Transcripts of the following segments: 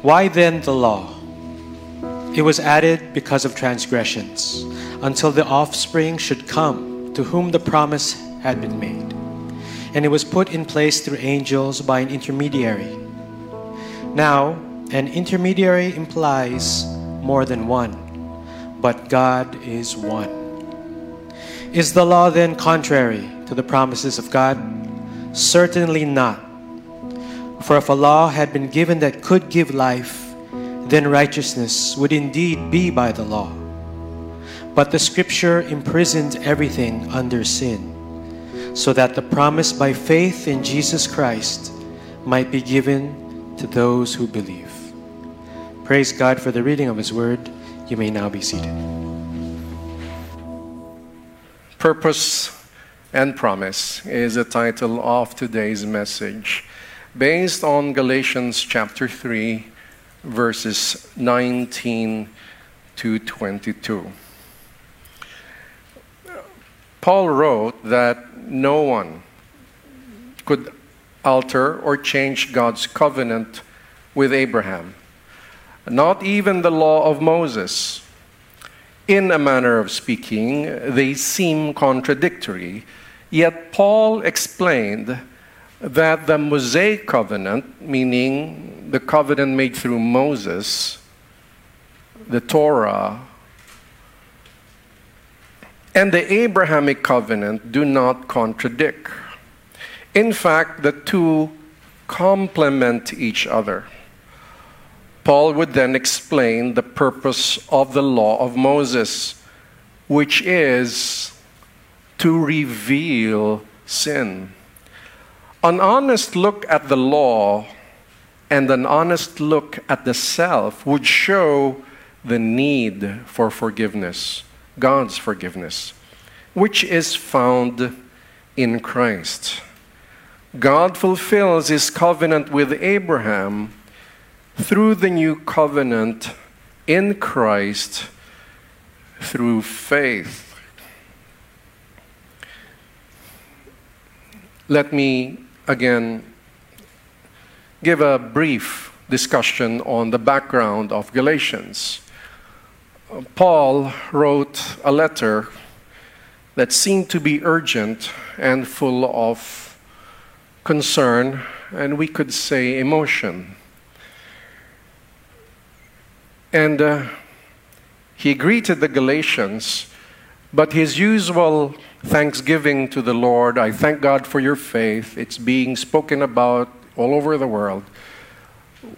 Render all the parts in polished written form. Why then the law? It was added because of transgressions, until the offspring should come to whom the promise had been made. And it was put in place through angels by an intermediary. Now, an intermediary implies more than one, but God is one. Is the law then contrary to the promises of God? Certainly not. For if a law had been given that could give life, then righteousness would indeed be by the law. But the Scripture imprisoned everything under sin, so that the promise by faith in Jesus Christ might be given to those who believe. Praise God for the reading of His Word. You may now be seated. Purpose and Promise is the title of today's message, based on Galatians chapter 3, verses 19 to 22. Paul wrote that no one could alter or change God's covenant with Abraham, not even the law of Moses. In a manner of speaking, they seem contradictory, yet Paul explained that the Mosaic covenant, meaning the covenant made through Moses, the Torah, and the Abrahamic covenant do not contradict. In fact, the two complement each other. Paul would then explain the purpose of the law of Moses, which is to reveal sin. An honest look at the law and an honest look at the self would show the need for forgiveness, God's forgiveness, which is found in Christ. God fulfills His covenant with Abraham through the new covenant in Christ through faith. Let me again give a brief discussion on the background of Galatians. Paul wrote a letter that seemed to be urgent and full of concern, and we could say emotion. And he greeted the Galatians, but his usual thanksgiving to the Lord, "I thank God for your faith. It's being spoken about all over the world,"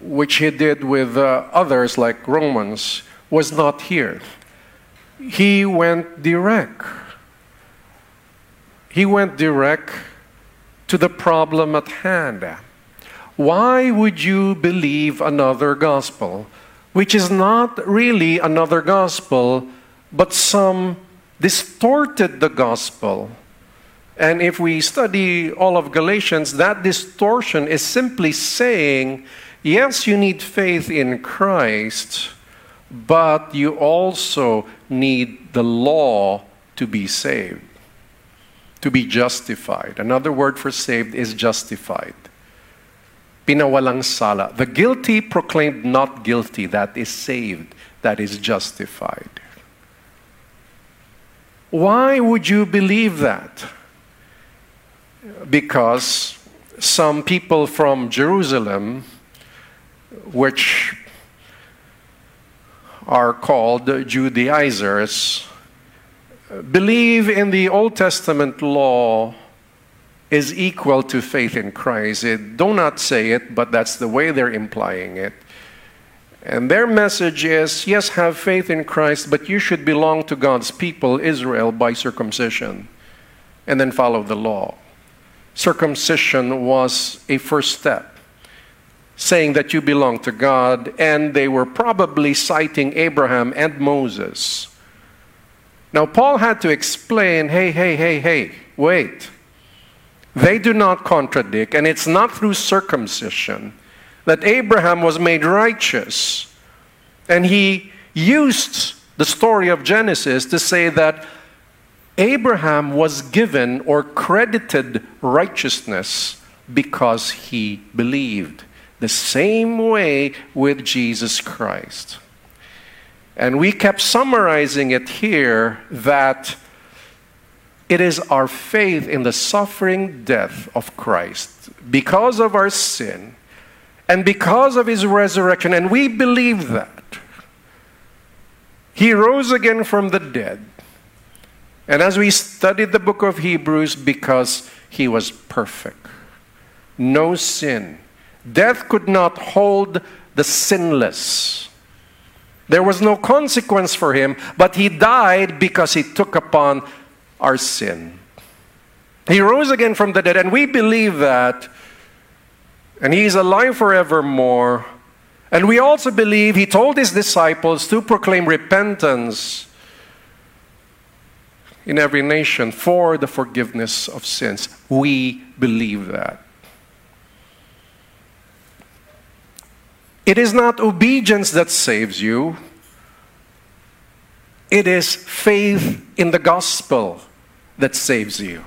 which he did with others like Romans, was not here. He went direct. He went direct to the problem at hand. Why would you believe another gospel, which is not really another gospel, but some distorted the gospel? And if we study all of Galatians, that distortion is simply saying, yes, you need faith in Christ, but you also need the law to be saved, to be justified. Another word for saved is justified. Pinawalang sala. The guilty proclaimed not guilty, that is saved, that is justified. Why would you believe that? Because some people from Jerusalem, which are called Judaizers, believe in the Old Testament law is equal to faith in Christ. They do not say it, but that's the way they're implying it. And their message is, yes, have faith in Christ, but you should belong to God's people, Israel, by circumcision, and then follow the law. Circumcision was a first step, saying that you belong to God, and they were probably citing Abraham and Moses. Now, Paul had to explain, hey, wait. They do not contradict, and it's not through circumcision that Abraham was made righteous. And he used the story of Genesis to say that Abraham was given or credited righteousness because he believed. The same way with Jesus Christ. And we kept summarizing it here that it is our faith in the suffering death of Christ because of our sin and because of his resurrection. And we believe that. He rose again from the dead. And as we studied the book of Hebrews, because he was perfect, no sin. Death could not hold the sinless. There was no consequence for him, but he died because he took upon our sin. He rose again from the dead, and we believe that. And he is alive forevermore. And we also believe he told his disciples to proclaim repentance in every nation for the forgiveness of sins. We believe that. It is not obedience that saves you. It is faith in the gospel that saves you.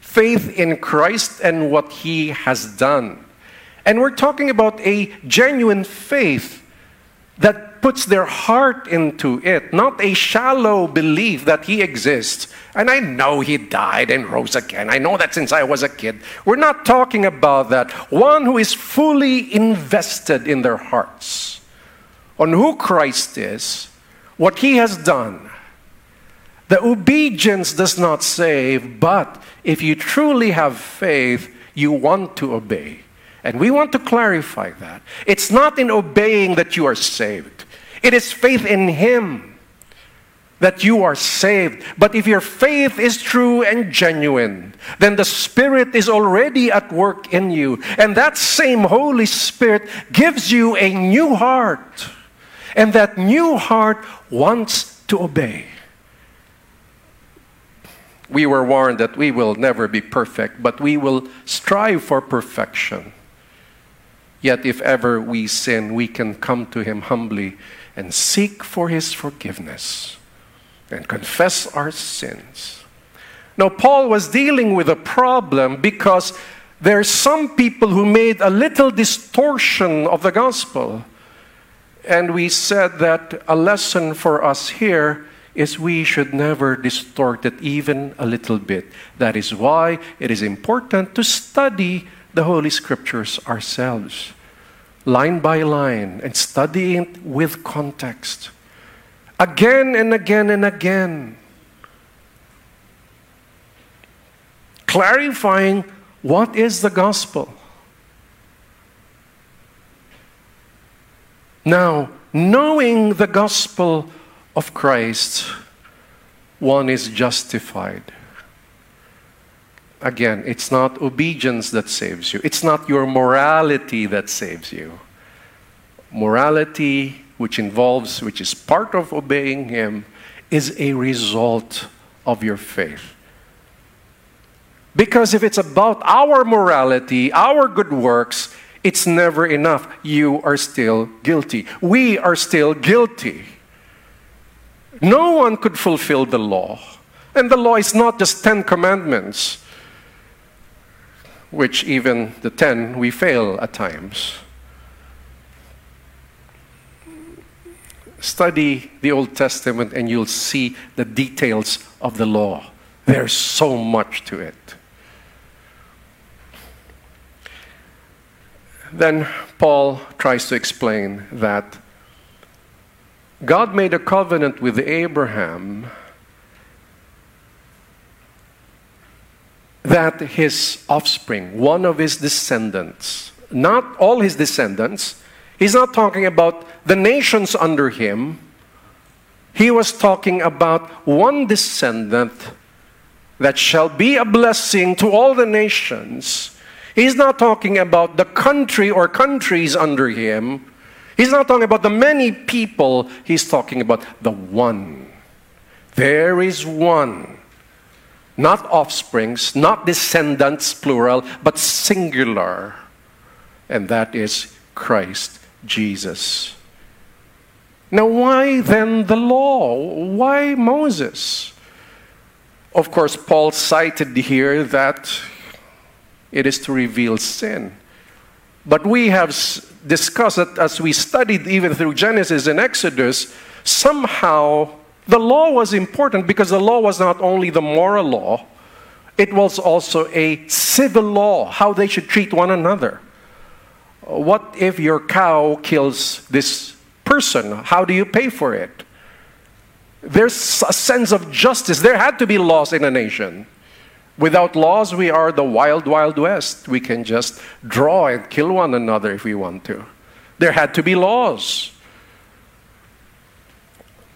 Faith in Christ and what he has done. And we're talking about a genuine faith that puts their heart into it, not a shallow belief that he exists. And I know he died and rose again. I know that since I was a kid. We're not talking about that. One who is fully invested in their hearts on who Christ is, what he has done. The obedience does not save, but if you truly have faith, you want to obey. And we want to clarify that. It's not in obeying that you are saved. It is faith in him that you are saved. But if your faith is true and genuine, then the Spirit is already at work in you. And that same Holy Spirit gives you a new heart. And that new heart wants to obey. We were warned that we will never be perfect, but we will strive for perfection. Yet if ever we sin, we can come to him humbly and seek for his forgiveness and confess our sins. Now, Paul was dealing with a problem because there are some people who made a little distortion of the gospel. And we said that a lesson for us here is we should never distort it even a little bit. That is why it is important to study the Holy Scriptures ourselves, line by line, and studying it with context. Again and again and again. Clarifying what is the gospel. Now, knowing the gospel of Christ, one is justified. Again, it's not obedience that saves you. It's not your morality that saves you. Morality, which is part of obeying him, is a result of your faith. Because if it's about our morality, our good works, it's never enough. You are still guilty. We are still guilty. No one could fulfill the law. And the law is not just 10 commandments. Which even the 10 we fail at times. Study the Old Testament and you'll see the details of the law. There's so much to it. Then Paul tries to explain that God made a covenant with Abraham that his offspring, one of his descendants, not all his descendants, he's not talking about the nations under him. He was talking about one descendant that shall be a blessing to all the nations. He's not talking about the country or countries under him. He's not talking about the many people. He's talking about the one. There is one. Not offsprings, not descendants, plural, but singular. And that is Christ Jesus. Now, why then the law? Why Moses? Of course, Paul cited here that it is to reveal sin. But we have discussed that as we studied even through Genesis and Exodus, somehow the law was important because the law was not only the moral law, it was also a civil law, how they should treat one another. What if your cow kills this person? How do you pay for it? There's a sense of justice. There had to be laws in a nation. Without laws, we are the wild, wild west. We can just draw and kill one another if we want to. There had to be laws.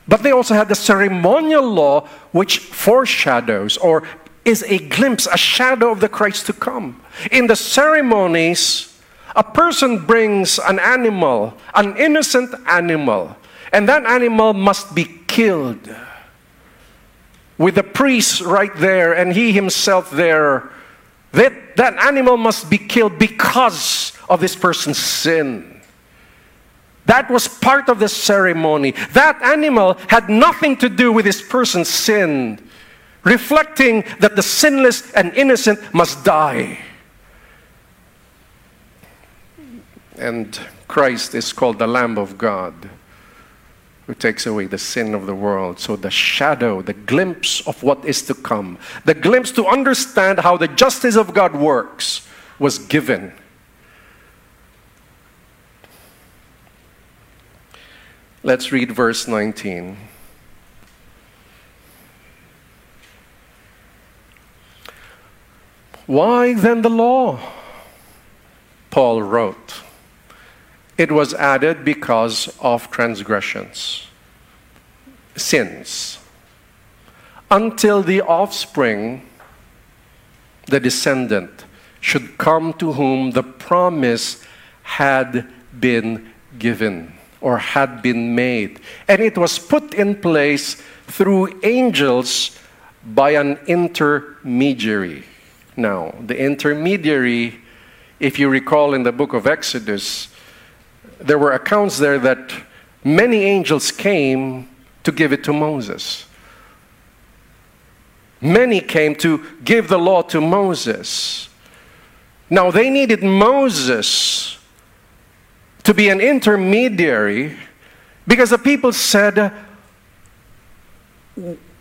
But they also had the ceremonial law, which foreshadows or is a glimpse, a shadow of the Christ to come. In the ceremonies, a person brings an animal, an innocent animal, and that animal must be killed, with the priest right there and he himself there. That animal must be killed because of this person's sin. That was part of the ceremony. That animal had nothing to do with this person's sin, reflecting that the sinless and innocent must die. And Christ is called the Lamb of God, who takes away the sin of the world. So the shadow, the glimpse of what is to come, the glimpse to understand how the justice of God works, was given. Let's read verse 19. Why then the law? Paul wrote, it was added because of transgressions, sins, until the offspring, the descendant, should come to whom the promise had been given or had been made. And it was put in place through angels by an intermediary. Now, the intermediary, if you recall in the book of Exodus, there were accounts there that many angels came to give it to Moses. Many came to give the law to Moses. Now they needed Moses to be an intermediary because the people said,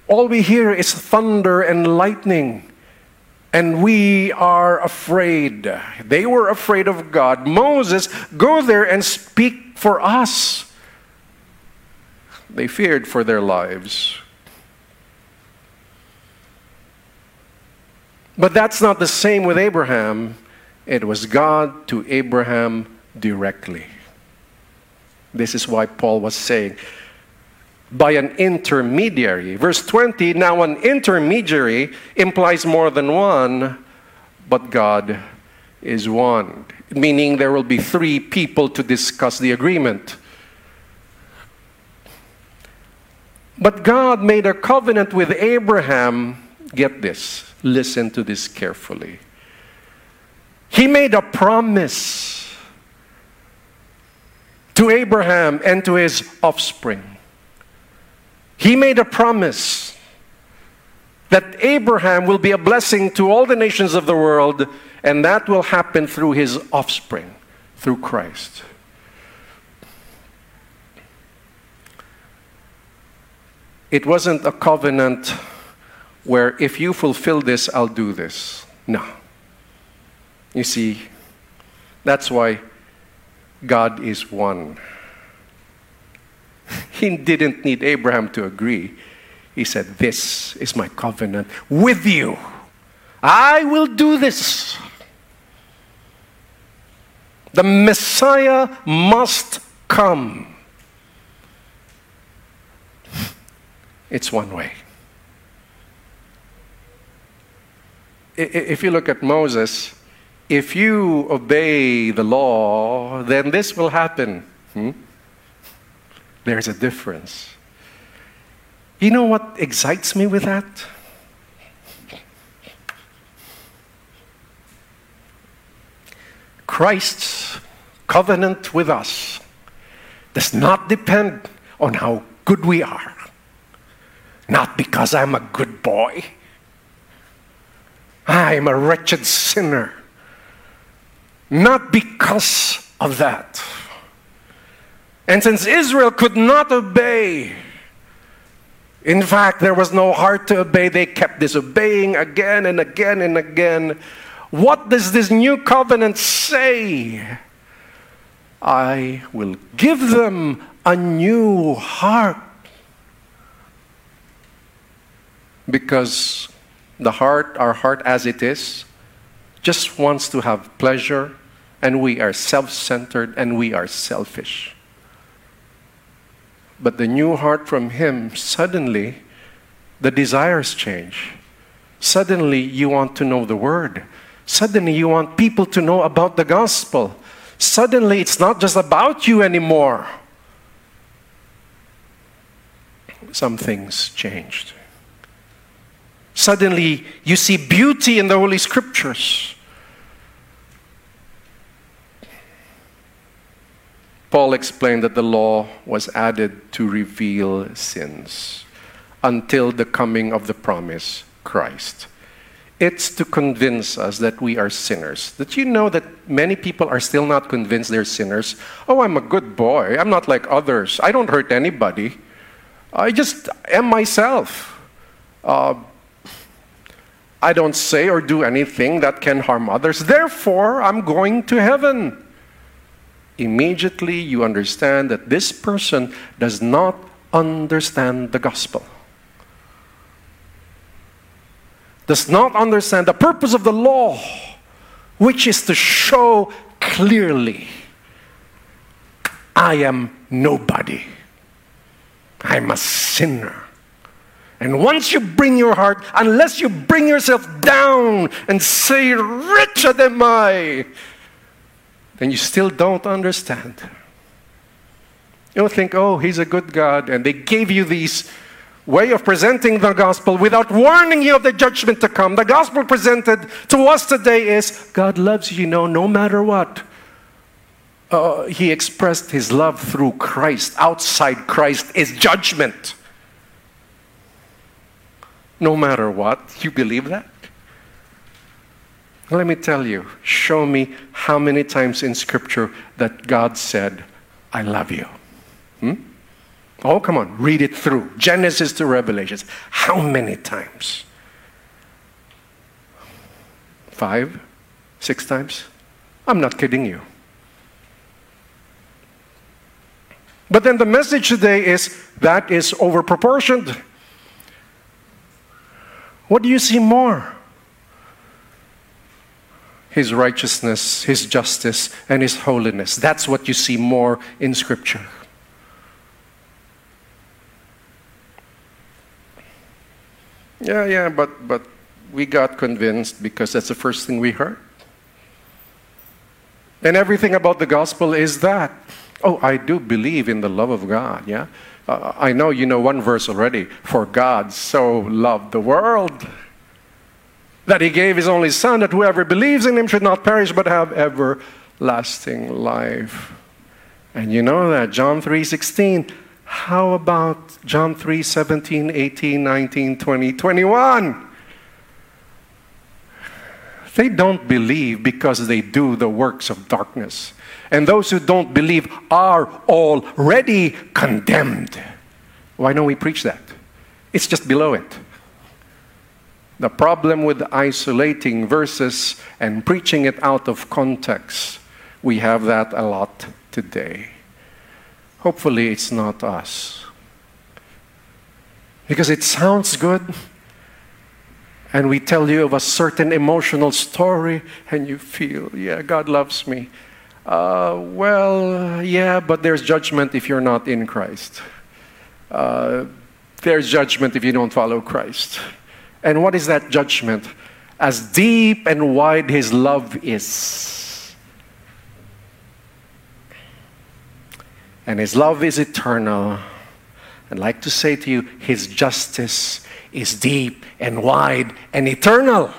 all we hear is thunder and lightning. And we are afraid. They were afraid of God. Moses, go there and speak for us. They feared for their lives. But that's not the same with Abraham. It was God to Abraham directly. This is why Paul was saying, by an intermediary. Verse 20, now an intermediary implies more than one, but God is one. Meaning there will be three people to discuss the agreement. But God made a covenant with Abraham. Get this. Listen to this carefully. He made a promise to Abraham and to his offspring. He made a promise that Abraham will be a blessing to all the nations of the world, and that will happen through his offspring, through Christ. It wasn't a covenant where if you fulfill this, I'll do this. No. You see, that's why God is one. He didn't need Abraham to agree. He said, this is my covenant with you. I will do this. The Messiah must come. It's one way. If you look at Moses, if you obey the law, then this will happen. There's a difference. You know what excites me with that? Christ's covenant with us does not depend on how good we are. Not because I'm a good boy. I'm a wretched sinner. not because of that. And since Israel could not obey, in fact, there was no heart to obey. They kept disobeying again and again and again. What does this new covenant say? I will give them a new heart. Because the heart, our heart as it is, just wants to have pleasure, and we are self-centered and we are selfish. But the new heart from Him, suddenly the desires change. Suddenly you want to know the Word. Suddenly you want people to know about the gospel. Suddenly it's not just about you anymore. Some things changed. Suddenly you see beauty in the Holy Scriptures. Paul explained that the law was added to reveal sins until the coming of the promise, Christ. It's to convince us that we are sinners. Did you know that many people are still not convinced they're sinners? Oh, I'm a good boy. I'm not like others. I don't hurt anybody. I just am myself. I don't say or do anything that can harm others. Therefore, I'm going to heaven. Immediately you understand that this person does not understand the gospel. Does not understand the purpose of the law, which is to show clearly, I am nobody. I'm a sinner. And once you bring your heart, unless you bring yourself down and say, wretched am I, then you still don't understand. You don't think, oh, He's a good God, and they gave you these way of presenting the gospel without warning you of the judgment to come. The gospel presented to us today is, God loves you, no matter what. He expressed His love through Christ. Outside Christ is judgment. No matter what, you believe that? Let me tell you, show me how many times in Scripture that God said, I love you. Oh, come on, read it through. Genesis to Revelations. How many times? 5? 6 times? I'm not kidding you. But then the message today is, that is overproportioned. What do you see more? His righteousness, His justice, and His holiness. That's what you see more in Scripture. Yeah, but we got convinced because that's the first thing we heard. And everything about the gospel is that. Oh, I do believe in the love of God, yeah? I know you know one verse already. For God so loved the world that He gave His only Son, that whoever believes in Him should not perish but have everlasting life. And you know that, John 3:16. How about John 3:17, 18, 19, 20, 21? They don't believe because they do the works of darkness. And those who don't believe are already condemned. Why don't we preach that? It's just below it. The problem with isolating verses and preaching it out of context, we have that a lot today. Hopefully it's not us. Because it sounds good, and we tell you of a certain emotional story, and you feel, yeah, God loves me. But there's judgment if you're not in Christ. There's judgment if you don't follow Christ. And what is that judgment? As deep and wide His love is. And His love is eternal. I'd like to say to you, His justice is deep and wide and eternal.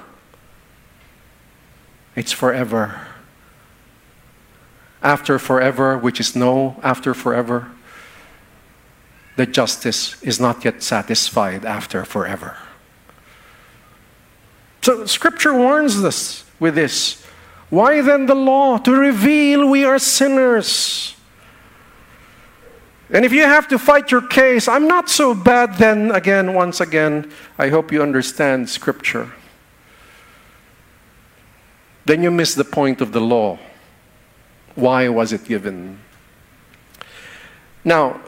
It's forever. After forever, which is no after forever, the justice is not yet satisfied after forever. So Scripture warns us with this. Why then the law? To reveal we are sinners. And if you have to fight your case, I'm not so bad then, again, once again, I hope you understand Scripture. Then you miss the point of the law. Why was it given? Now,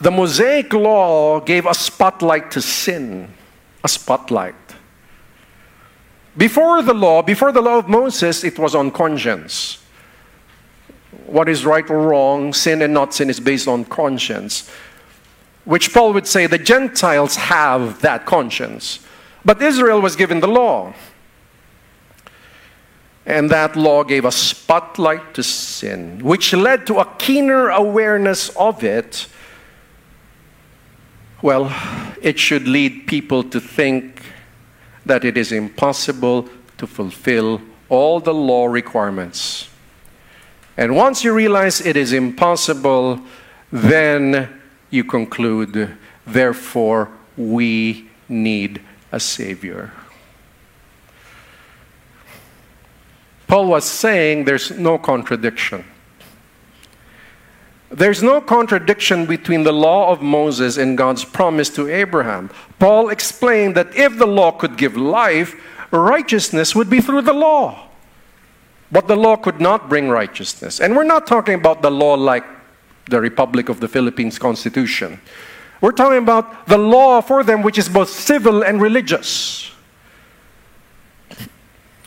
the Mosaic law gave a spotlight to sin. A spotlight. Before the law of Moses, it was on conscience. What is right or wrong, sin and not sin, is based on conscience. Which Paul would say the Gentiles have that conscience. But Israel was given the law. And that law gave a spotlight to sin, which led to a keener awareness of it. Well, it should lead people to think that it is impossible to fulfill all the law requirements. And once you realize it is impossible, then you conclude, therefore, we need a Savior. Paul was saying there's no contradiction. There's no contradiction between the law of Moses and God's promise to Abraham. Paul explained that if the law could give life, righteousness would be through the law. But the law could not bring righteousness. And we're not talking about the law like the Republic of the Philippines Constitution. We're talking about the law for them which is both civil and religious.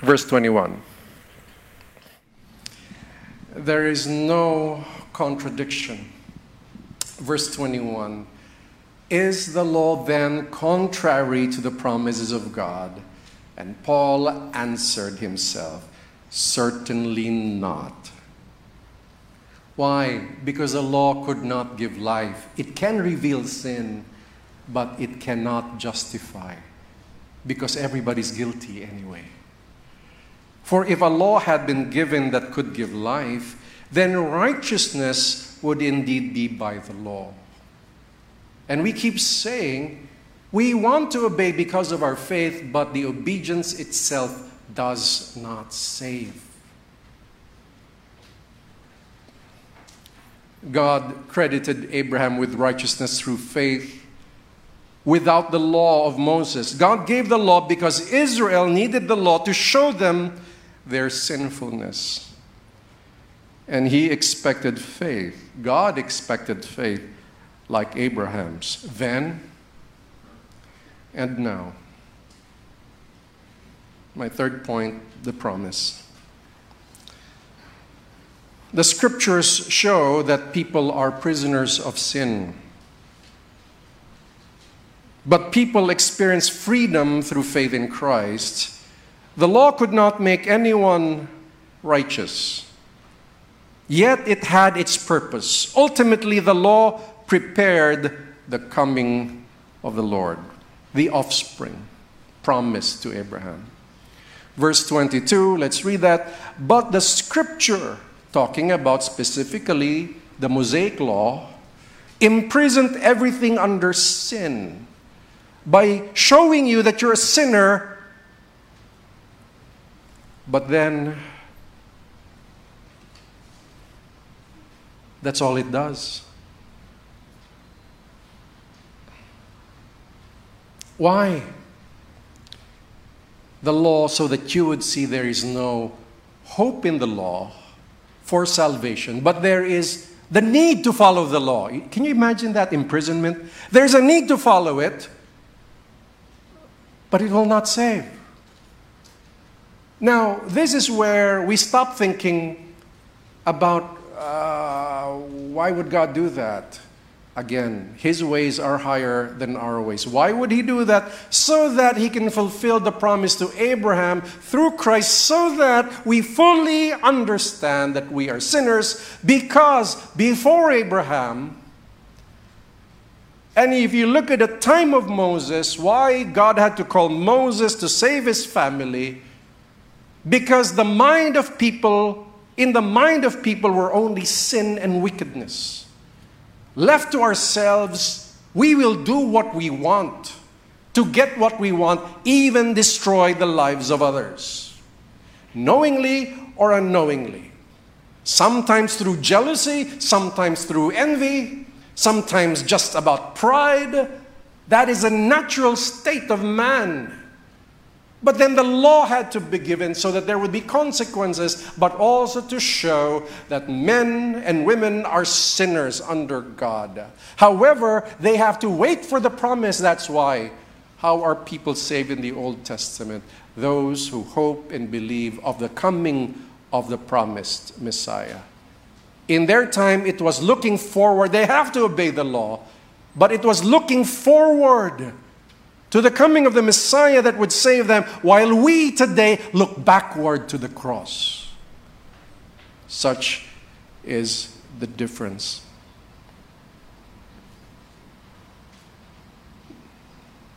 Verse 21. There is no contradiction. Verse 21. Is the law then contrary to the promises of God? And Paul answered himself, certainly not. Why? Because the law could not give life. It can reveal sin, but it cannot justify. Because everybody's guilty anyway. For if a law had been given that could give life, then righteousness would indeed be by the law. And we keep saying, we want to obey because of our faith, but the obedience itself does not save. God credited Abraham with righteousness through faith without the law of Moses. God gave the law because Israel needed the law to show them their sinfulness. And he expected faith. God expected faith like Abraham's then and now. My third point, the promise. The Scriptures show that people are prisoners of sin. But people experience freedom through faith in Christ. The law could not make anyone righteous. Yet it had its purpose. Ultimately, the law prepared the coming of the Lord, the offspring promised to Abraham. Verse 22, let's read that. But the Scripture, talking about specifically the Mosaic law, imprisoned everything under sin by showing you that you're a sinner, but then that's all it does. Why? The law, so that you would see there is no hope in the law for salvation, but there is the need to follow the law. Can you imagine that imprisonment? There's a need to follow it, but it will not save. Now, this is where we stop thinking about why would God do that? Again, His ways are higher than our ways. Why would He do that? So that He can fulfill the promise to Abraham through Christ, so that we fully understand that we are sinners, because before Abraham, and if you look at the time of Moses, why God had to call Moses to save his family, because in the mind of people were only sin and wickedness. Left to ourselves, we will do what we want to get what we want, even destroy the lives of others. Knowingly or unknowingly. Sometimes through jealousy, sometimes through envy, sometimes just about pride. That is a natural state of man. But then the law had to be given so that there would be consequences, but also to show that men and women are sinners under God. However, they have to wait for the promise. That's why. How are people saved in the Old Testament? Those who hope and believe of the coming of the promised Messiah. In their time, it was looking forward. They have to obey the law, but it was looking forward to the coming of the Messiah that would save them, while we today look backward to the cross. Such is the difference.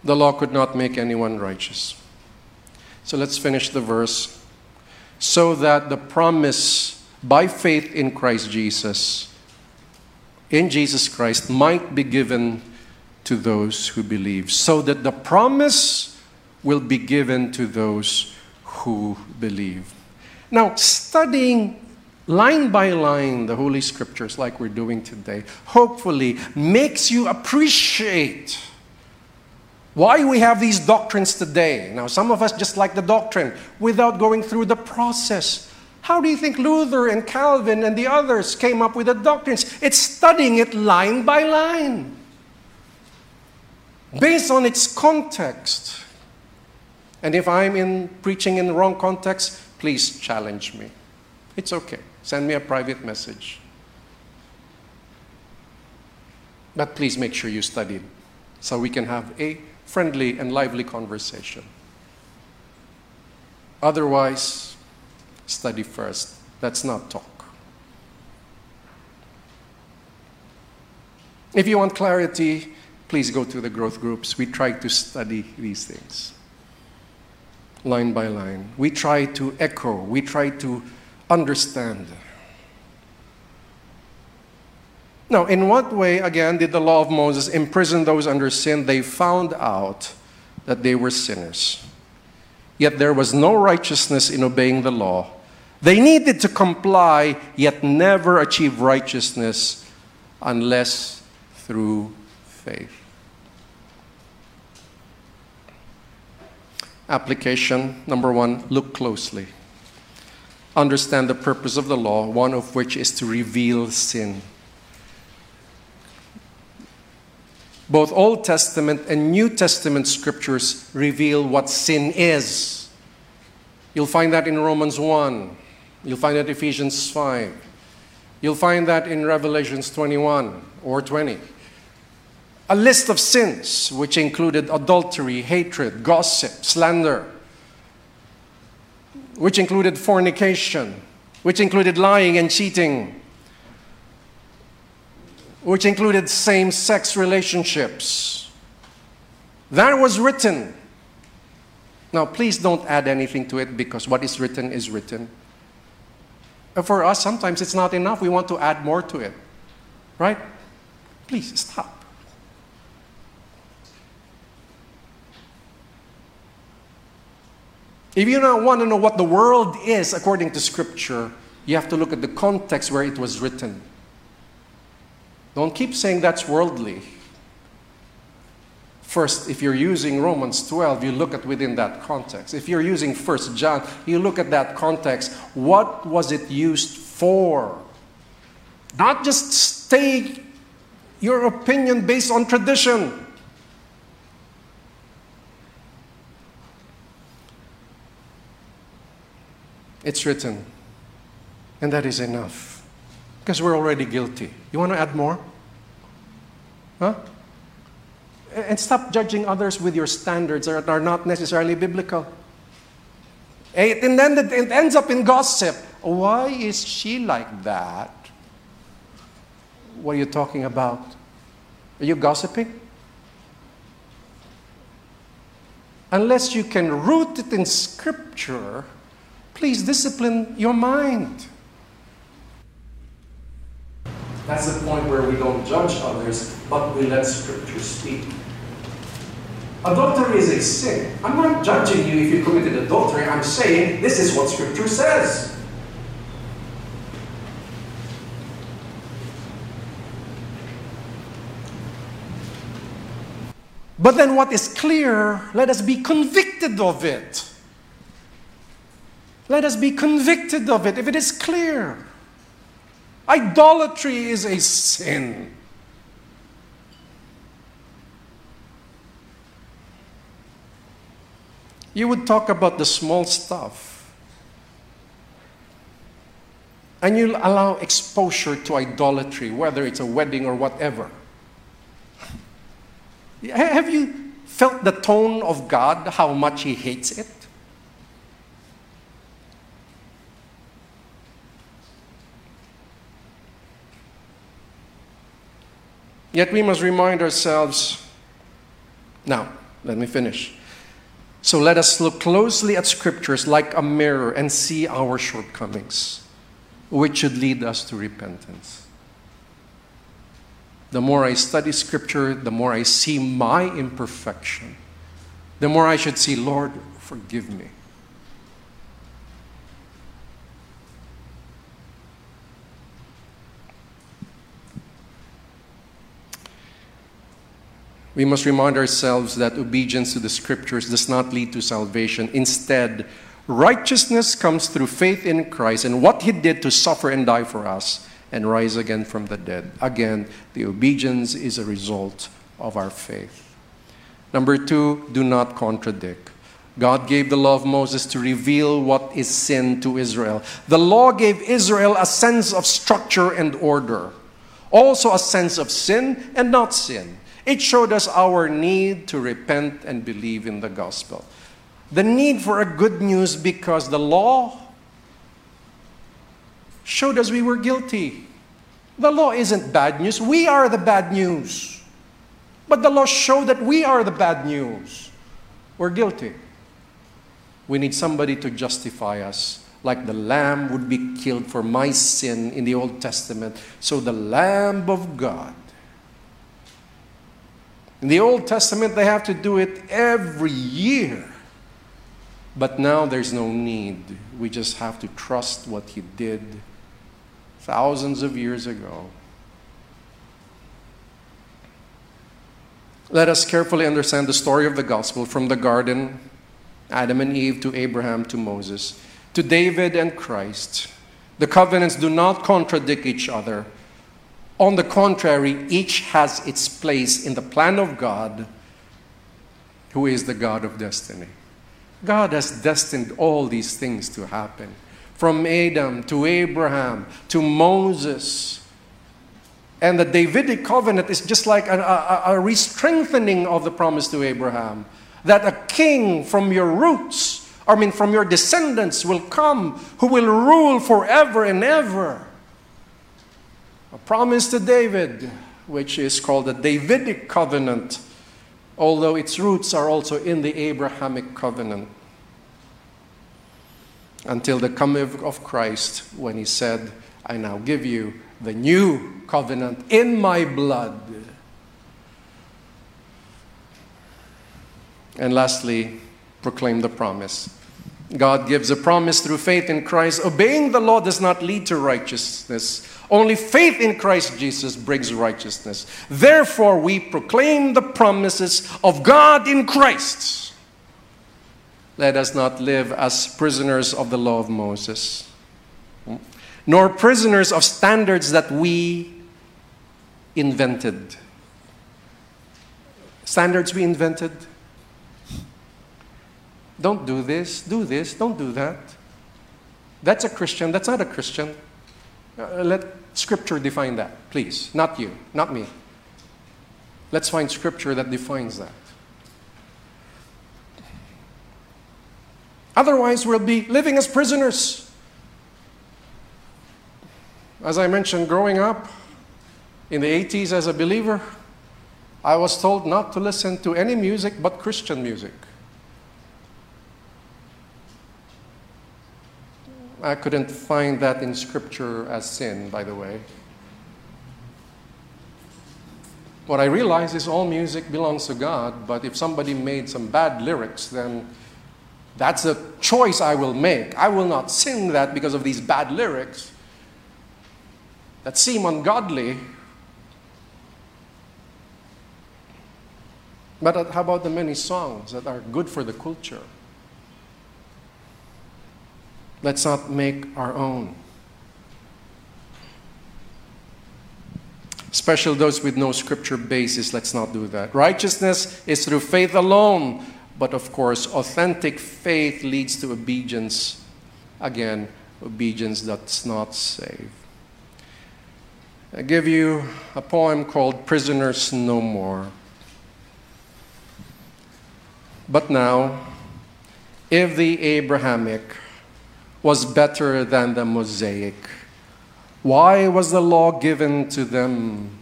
The law could not make anyone righteous. So let's finish the verse. So that the promise by faith in Jesus Christ, might be given to those who believe, so that the promise will be given to those who believe. Now, studying line by line the Holy Scriptures like we're doing today, hopefully makes you appreciate why we have these doctrines today. Now, some of us just like the doctrine without going through the process. How do you think Luther and Calvin and the others came up with the doctrines? It's studying it line by line, based on its context. And if I'm preaching in the wrong context, please challenge me. It's okay. Send me a private message. But please make sure you study it so we can have a friendly and lively conversation. Otherwise, study first. That's not talk. If you want clarity, please go to the growth groups. We try to study these things line by line. We try to echo. We try to understand. Now, in what way, again, did the law of Moses imprison those under sin? They found out that they were sinners. Yet there was no righteousness in obeying the law. They needed to comply, yet never achieve righteousness unless through faith. Application, number one, look closely. Understand the purpose of the law, one of which is to reveal sin. Both Old Testament and New Testament scriptures reveal what sin is. You'll find that in Romans 1. You'll find that in Ephesians 5. You'll find that in Revelations 21 or 20. A list of sins which included adultery, hatred, gossip, slander, which included fornication, which included lying and cheating, which included same-sex relationships. That was written. Now, please don't add anything to it, because what is written is written. And for us, sometimes it's not enough. We want to add more to it, right? Please stop. If you don't want to know what the world is according to Scripture, you have to look at the context where it was written. Don't keep saying that's worldly. First, if you're using Romans 12, you look at within that context. If you're using 1 John, you look at that context. What was it used for? Not just stay your opinion based on tradition. It's written, and that is enough, because we're already guilty. You want to add more? Huh? And stop judging others with your standards that are not necessarily biblical. And then it ends up in gossip. Why is she like that? What are you talking about? Are you gossiping? Unless you can root it in Scripture, please discipline your mind. That's the point where we don't judge others, but we let Scripture speak. Adultery is a sin. I'm not judging you if you committed adultery. I'm saying this is what Scripture says. But then what is clear, let us be convicted of it. Let us be convicted of it if it is clear. Idolatry is a sin. You would talk about the small stuff, and you'll allow exposure to idolatry, whether it's a wedding or whatever. Have you felt the tone of God, how much He hates it? Yet we must remind ourselves. Now, let me finish. So let us look closely at Scriptures like a mirror and see our shortcomings, which should lead us to repentance. The more I study Scripture, the more I see my imperfection. The more I should see, Lord, forgive me. We must remind ourselves that obedience to the Scriptures does not lead to salvation. Instead, righteousness comes through faith in Christ and what He did to suffer and die for us and rise again from the dead. Again, the obedience is a result of our faith. Number two, do not contradict. God gave the law of Moses to reveal what is sin to Israel. The law gave Israel a sense of structure and order, also a sense of sin and not sin. It showed us our need to repent and believe in the gospel. The need for a good news, because the law showed us we were guilty. The law isn't bad news. We are the bad news. But the law showed that we are the bad news. We're guilty. We need somebody to justify us. Like the lamb would be killed for my sin in the Old Testament. So the Lamb of God. In the Old Testament, they have to do it every year. But now there's no need. We just have to trust what He did thousands of years ago. Let us carefully understand the story of the gospel from the garden, Adam and Eve, to Abraham, to Moses, to David and Christ. The covenants do not contradict each other. On the contrary, each has its place in the plan of God, who is the God of destiny. God has destined all these things to happen. From Adam to Abraham to Moses. And the Davidic covenant is just like a re-strengthening of the promise to Abraham. That a king from your roots, from your descendants will come, who will rule forever and ever. A promise to David, which is called the Davidic covenant, although its roots are also in the Abrahamic covenant, until the coming of Christ, when He said, I now give you the new covenant in my blood. And lastly, proclaim the promise. God gives a promise through faith in Christ. Obeying the law does not lead to righteousness. Only faith in Christ Jesus brings righteousness. Therefore, we proclaim the promises of God in Christ. Let us not live as prisoners of the law of Moses, nor prisoners of standards that we invented. Standards we invented. Don't do this, don't do that. That's a Christian, that's not a Christian. Let Scripture define that, please. Not you, not me. Let's find Scripture that defines that. Otherwise, we'll be living as prisoners. As I mentioned, growing up in the 80s as a believer, I was told not to listen to any music but Christian music. I couldn't find that in Scripture as sin, by the way. What I realize is all music belongs to God, but if somebody made some bad lyrics, then that's a choice I will make. I will not sing that because of these bad lyrics that seem ungodly. But how about the many songs that are good for the culture? Let's not make our own. Especially those with no scripture basis, let's not do that. Righteousness is through faith alone. But of course, authentic faith leads to obedience. Again, obedience does not save. I give you a poem called Prisoners No More. But now, if the Abrahamic was better than the Mosaic, why was the law given to them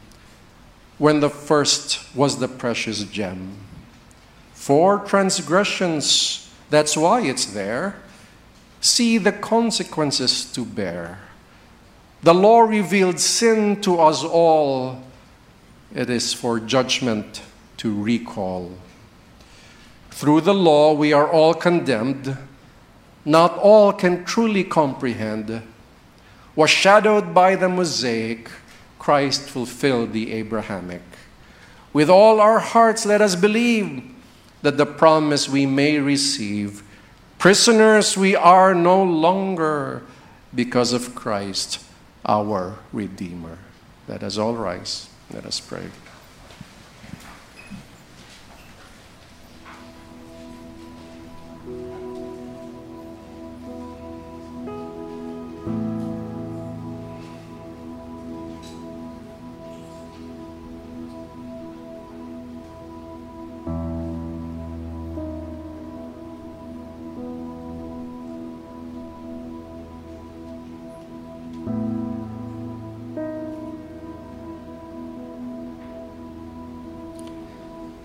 when the first was the precious gem? For transgressions, that's why it's there. See the consequences to bear. The law revealed sin to us all. It is for judgment to recall. Through the law we are all condemned. Not all can truly comprehend. Was shadowed by the Mosaic, Christ fulfilled the Abrahamic. With all our hearts let us believe that the promise we may receive. Prisoners we are no longer because of Christ, our Redeemer. Let us all rise. Let us pray.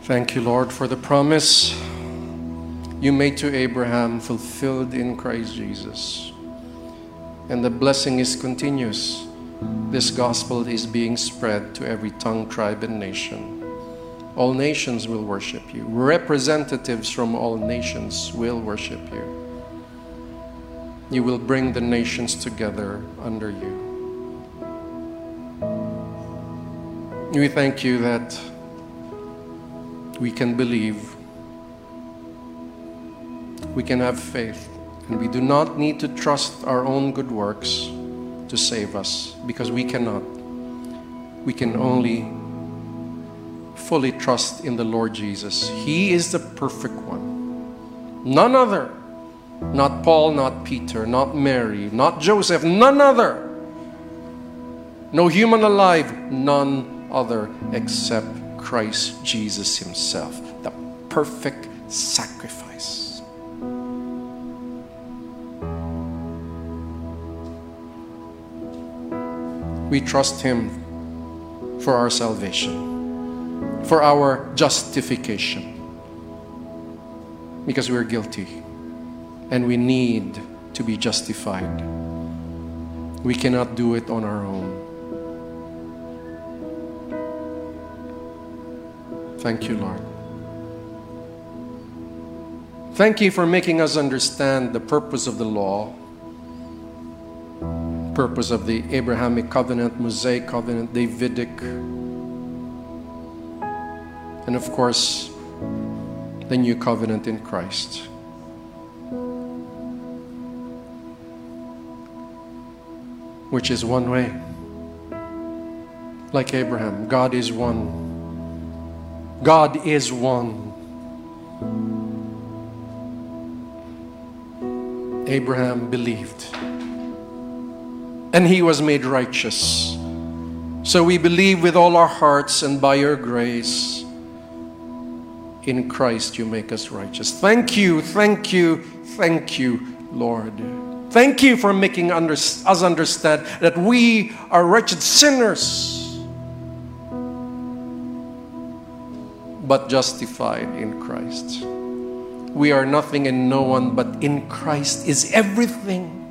Thank you, Lord, for the promise you made to Abraham fulfilled in Christ Jesus. And the blessing is continuous. This gospel is being spread to every tongue, tribe, and nation. All nations will worship you. Representatives from all nations will worship you. You will bring the nations together under you. We thank you that we can believe, we can have faith, and we do not need to trust our own good works to save us, because we cannot. We can only fully trust in the Lord Jesus. He is the perfect one. None other. Not Paul, not Peter, not Mary, not Joseph, none other. No human alive, none other except Christ Jesus himself, the perfect sacrifice. We trust him for our salvation, for our justification, because we're guilty and we need to be justified. We cannot do it on our own. Thank you, Lord. Thank you for making us understand the purpose of the law, purpose of the Abrahamic covenant, Mosaic covenant, Davidic, and of course, the new covenant in Christ. Which is one way. Like Abraham, God is one. God is one. Abraham believed, and he was made righteous. So we believe with all our hearts, and by your grace, in Christ you make us righteous. Thank you, thank you, thank you, Lord. Thank you for making us understand that we are wretched sinners, but justified in Christ. We are nothing and no one, but in Christ is everything.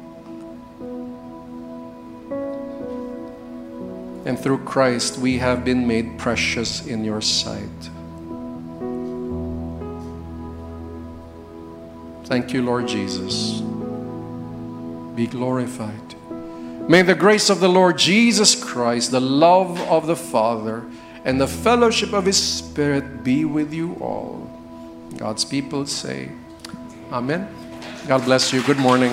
And through Christ, we have been made precious in your sight. Thank you, Lord Jesus. Be glorified. May the grace of the Lord Jesus Christ, the love of the Father, and the fellowship of His Spirit be with you all. God's people say, Amen. God bless you. Good morning.